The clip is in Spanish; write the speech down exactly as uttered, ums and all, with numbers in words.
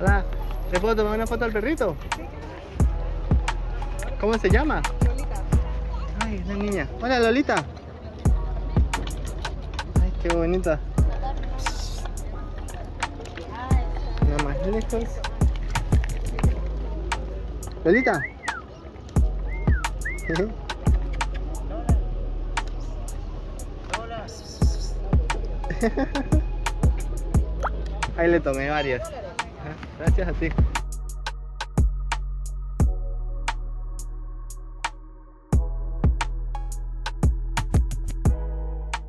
Hola, ¿le puedo tomar una foto al perrito? ¿Cómo se llama? Lolita. Ay, la niña. Hola, Lolita. Ay, qué bonita. Nada más lejos. Lolita. Ahí le tomé varias. Gracias a ti.